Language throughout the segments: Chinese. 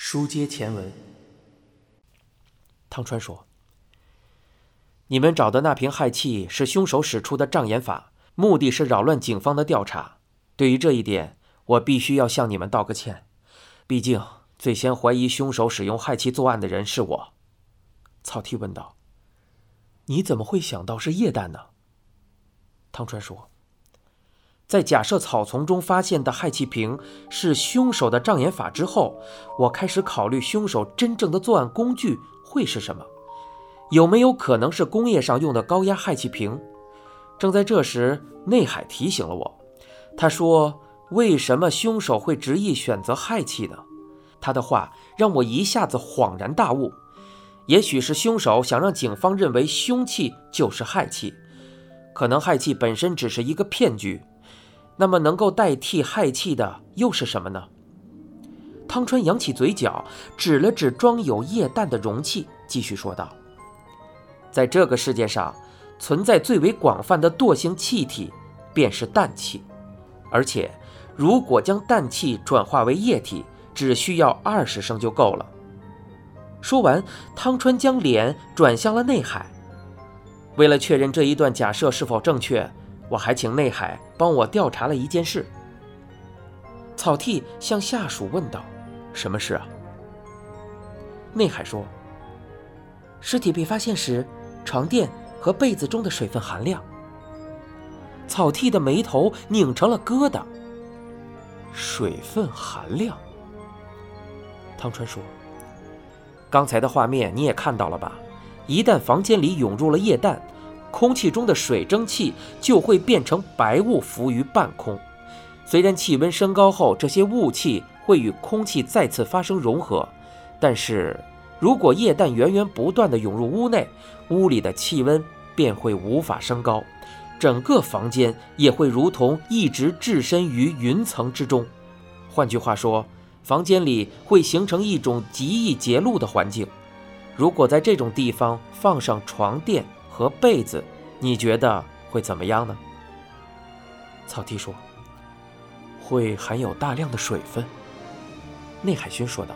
书接前文，汤川说：“你们找的那瓶氦气是凶手使出的障眼法，目的是扰乱警方的调查。对于这一点，我必须要向你们道个歉。毕竟，最先怀疑凶手使用氦气作案的人是我。”草剃问道：“你怎么会想到是液氮呢？”汤川说：“在假设草丛中发现的氦气瓶是凶手的障眼法之后，我开始考虑凶手真正的作案工具会是什么，有没有可能是工业上用的高压氦气瓶？”正在这时，内海提醒了我，他说：“为什么凶手会执意选择氦气呢？”他的话让我一下子恍然大悟，也许是凶手想让警方认为凶器就是氦气，可能氦气本身只是一个骗局。那么能够代替氦气的又是什么呢？汤川扬起嘴角，指了指装有液氮的容器，继续说道：“在这个世界上，存在最为广泛的惰性气体便是氮气，而且如果将氮气转化为液体，只需要20升就够了。”说完，汤川将脸转向了内海。为了确认这一段假设是否正确，我还请内海帮我调查了一件事。草剃向下属问道：“什么事啊？”内海说：“尸体被发现时，床垫和被子中的水分含量。”草剃的眉头拧成了疙瘩。水分含量？汤川说：“刚才的画面你也看到了吧？一旦房间里涌入了液氮，空气中的水蒸气就会变成白雾浮于半空，虽然气温升高后这些雾气会与空气再次发生融合，但是如果液氮源源不断地涌入屋内，屋里的气温便会无法升高，整个房间也会如同一直置身于云层之中。换句话说，房间里会形成一种极易结露的环境。如果在这种地方放上床垫和被子，你觉得会怎么样呢？”草剃说：“会含有大量的水分。”内海勋说道：“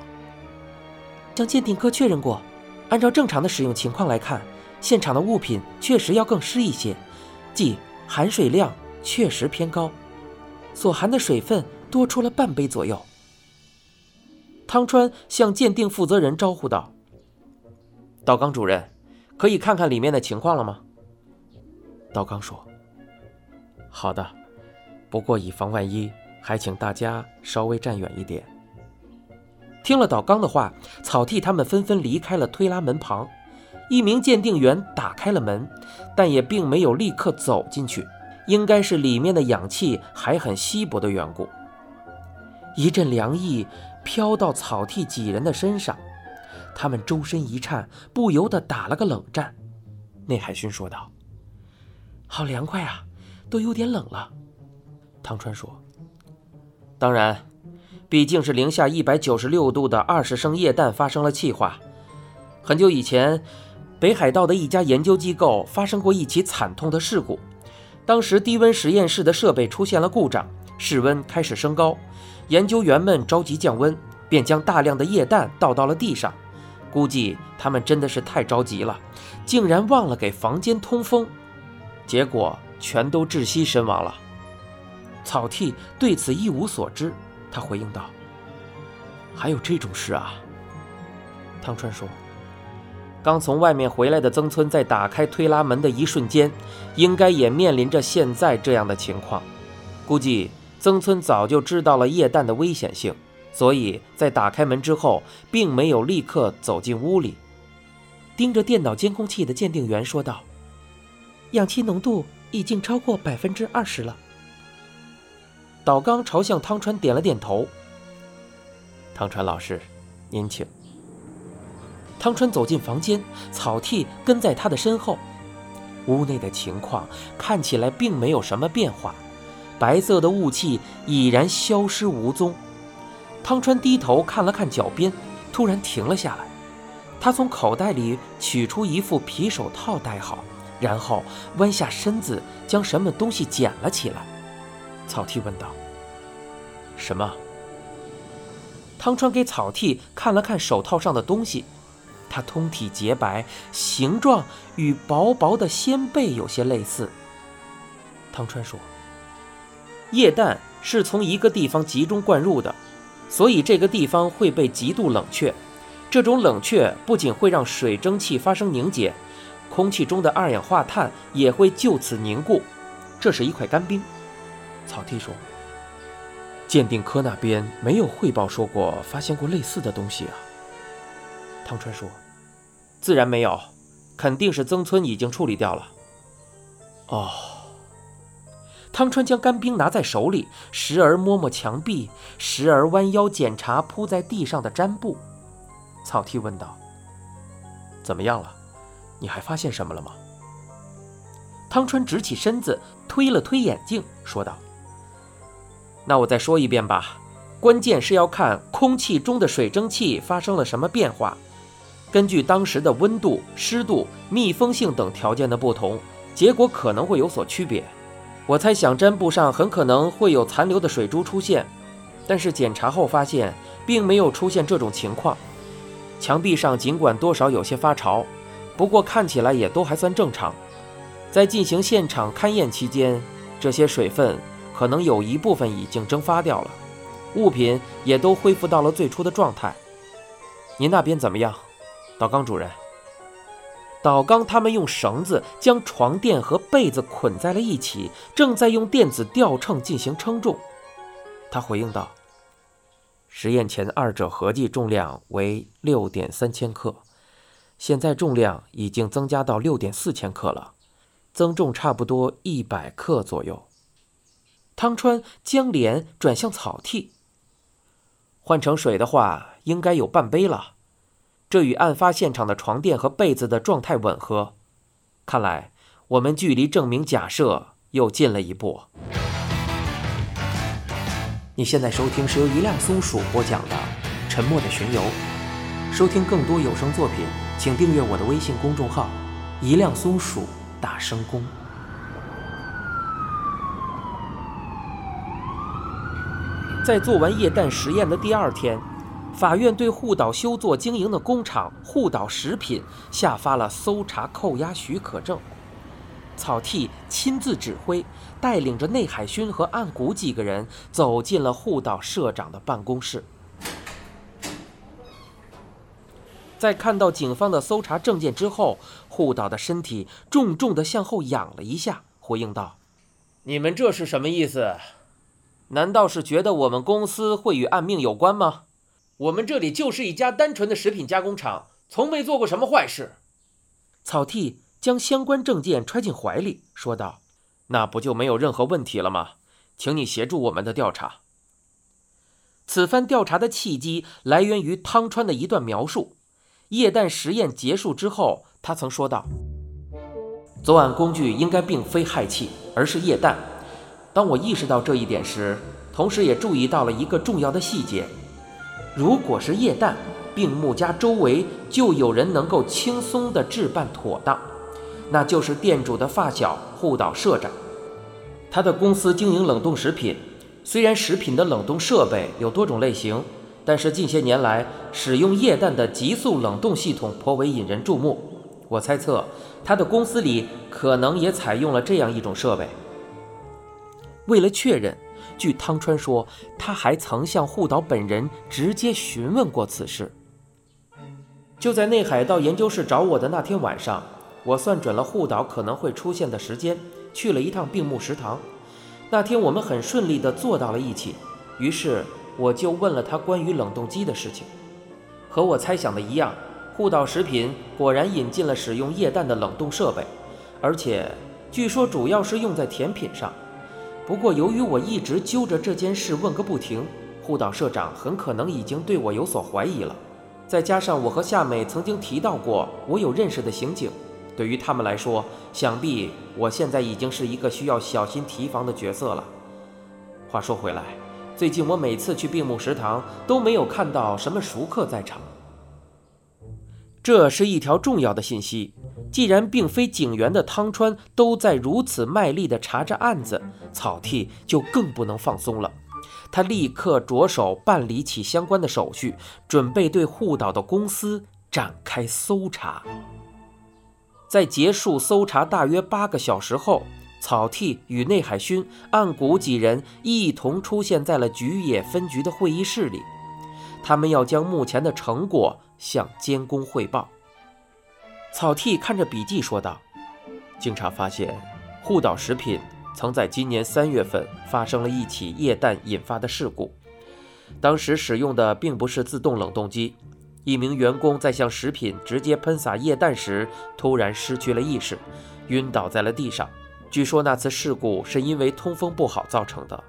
将鉴定科确认过，按照正常的使用情况来看，现场的物品确实要更湿一些，即含水量确实偏高，所含的水分多出了半杯左右。”汤川向鉴定负责人招呼道：“岛冈主任，可以看看里面的情况了吗？”道刚说：“好的，不过以防万一，还请大家稍微站远一点。”听了道刚的话，草剃他们纷纷离开了推拉门旁。一名鉴定员打开了门，但也并没有立刻走进去，应该是里面的氧气还很稀薄的缘故。一阵凉意飘到草剃几人的身上，他们周身一颤，不由得打了个冷战。内海勋说道：“好凉快啊，都有点冷了。”汤川说：“当然，毕竟是零下196度的20升液氮发生了气化。很久以前，北海道的一家研究机构发生过一起惨痛的事故。当时低温实验室的设备出现了故障，室温开始升高，研究员们着急降温，便将大量的液氮倒到了地上。估计他们真的是太着急了，竟然忘了给房间通风，结果全都窒息身亡了。”草剃对此一无所知，他回应道：“还有这种事啊？”汤川说：“刚从外面回来的曾村在打开推拉门的一瞬间，应该也面临着现在这样的情况。估计曾村早就知道了液氮的危险性，所以在打开门之后，并没有立刻走进屋里。”盯着电脑监控器的鉴定员说道：“氧气浓度已经超过20%了。”岛刚朝向汤川点了点头：“汤川老师，您请。”汤川走进房间，草剃跟在他的身后。屋内的情况看起来并没有什么变化，白色的雾气已然消失无踪。汤川低头看了看脚边，突然停了下来。他从口袋里取出一副皮手套戴好，然后弯下身子将什么东西捡了起来。草剃问道：“什么？”汤川给草剃看了看手套上的东西，它通体洁白，形状与薄薄的鲜贝有些类似。汤川说，液氮是从一个地方集中灌入的，所以这个地方会被极度冷却。这种冷却不仅会让水蒸气发生凝结，空气中的二氧化碳也会就此凝固，这是一块干冰。草剃说，鉴定科那边没有汇报说过发现过类似的东西啊。汤川说，自然没有，肯定是曾村已经处理掉了。哦。汤川将干冰拿在手里，时而摸摸墙壁，时而弯腰检查铺在地上的毡布。草剃问道，怎么样了？你还发现什么了吗？汤川直起身子，推了推眼镜，说道，那我再说一遍吧，关键是要看空气中的水蒸气发生了什么变化。根据当时的温度、湿度、密封性等条件的不同，结果可能会有所区别。我猜想毡布上很可能会有残留的水珠出现，但是检查后发现并没有出现这种情况。墙壁上尽管多少有些发潮，不过看起来也都还算正常。在进行现场勘验期间，这些水分可能有一部分已经蒸发掉了，物品也都恢复到了最初的状态。您那边怎么样，岛冈主任？岛冈他们用绳子将床垫和被子捆在了一起，正在用电子吊秤进行称重。他回应道，实验前二者合计重量为 6.3 千克，现在重量已经增加到 6.4 千克了，增重差不多100克左右。汤川将脸转向草剃，换成水的话应该有半杯了，这与案发现场的床垫和被子的状态吻合，看来我们距离证明假设又近了一步。你现在收听是由一辆松鼠播讲的《沉默的巡游》，收听更多有声作品，请订阅我的微信公众号“一辆松鼠大声公”。在做完液氮实验的第二天，法院对沪岛修作经营的工厂沪岛食品下发了搜查扣押许可证。草剃亲自指挥，带领着内海勋和岸谷几个人走进了户岛社长的办公室。在看到警方的搜查证件之后，户岛的身体重重地向后仰了一下，回应道：“你们这是什么意思？难道是觉得我们公司会与暗命有关吗？我们这里就是一家单纯的食品加工厂，从没做过什么坏事。”草剃将相关证件揣进怀里，说道：“那不就没有任何问题了吗？请你协助我们的调查。”此番调查的契机来源于汤川的一段描述。液氮实验结束之后，他曾说道：“作案工具应该并非氦气，而是液氮。当我意识到这一点时，同时也注意到了一个重要的细节：如果是液氮，病木家周围就有人能够轻松地置办妥当。”那就是店主的发小户岛社长，他的公司经营冷冻食品。虽然食品的冷冻设备有多种类型，但是近些年来使用液氮的急速冷冻系统颇为引人注目。我猜测他的公司里可能也采用了这样一种设备。为了确认，据汤川说，他还曾向户岛本人直接询问过此事。就在内海到研究室找我的那天晚上，我算准了户岛可能会出现的时间，去了一趟病木食堂。那天我们很顺利地坐到了一起，于是我就问了他关于冷冻机的事情。和我猜想的一样，户岛食品果然引进了使用液氮的冷冻设备，而且据说主要是用在甜品上。不过由于我一直揪着这件事问个不停，户岛社长很可能已经对我有所怀疑了。再加上我和夏美曾经提到过我有认识的刑警，对于他们来说，想必我现在已经是一个需要小心提防的角色了。话说回来，最近我每次去病木食堂都没有看到什么熟客在场。这是一条重要的信息。既然并非警员的汤川都在如此卖力地查着案子，草剃就更不能放松了。他立刻着手办理起相关的手续，准备对护岛的公司展开搜查。在结束搜查大约8个小时后，草剃与内海薰、岸谷几人一同出现在了菊野分局的会议室里，他们要将目前的成果向监工汇报。草剃看着笔记说道：“警察发现，护岛食品曾在今年3月份发生了一起液氮引发的事故。当时使用的并不是自动冷冻机，一名员工在向食品直接喷洒液氮时，突然失去了意识，晕倒在了地上。据说那次事故是因为通风不好造成的。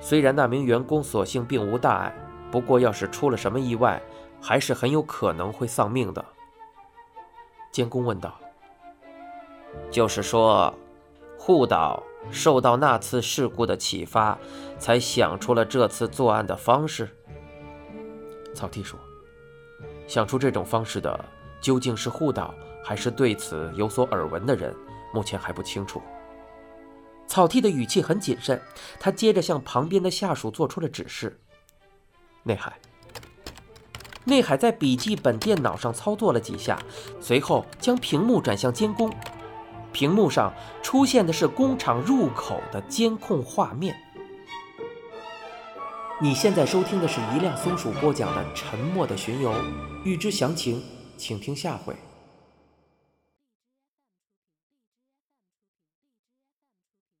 虽然那名员工所幸并无大碍，不过要是出了什么意外，还是很有可能会丧命的。”监工问道：“就是说，护岛受到那次事故的启发，才想出了这次作案的方式？”草剃说：“想出这种方式的，究竟是护岛，还是对此有所耳闻的人，目前还不清楚。”草剃的语气很谨慎，他接着向旁边的下属做出了指示。内海在笔记本电脑上操作了几下，随后将屏幕转向监工。屏幕上出现的是工厂入口的监控画面。你现在收听的是一辆松鼠播讲的《沉默的巡游》，欲知详情，请听下回。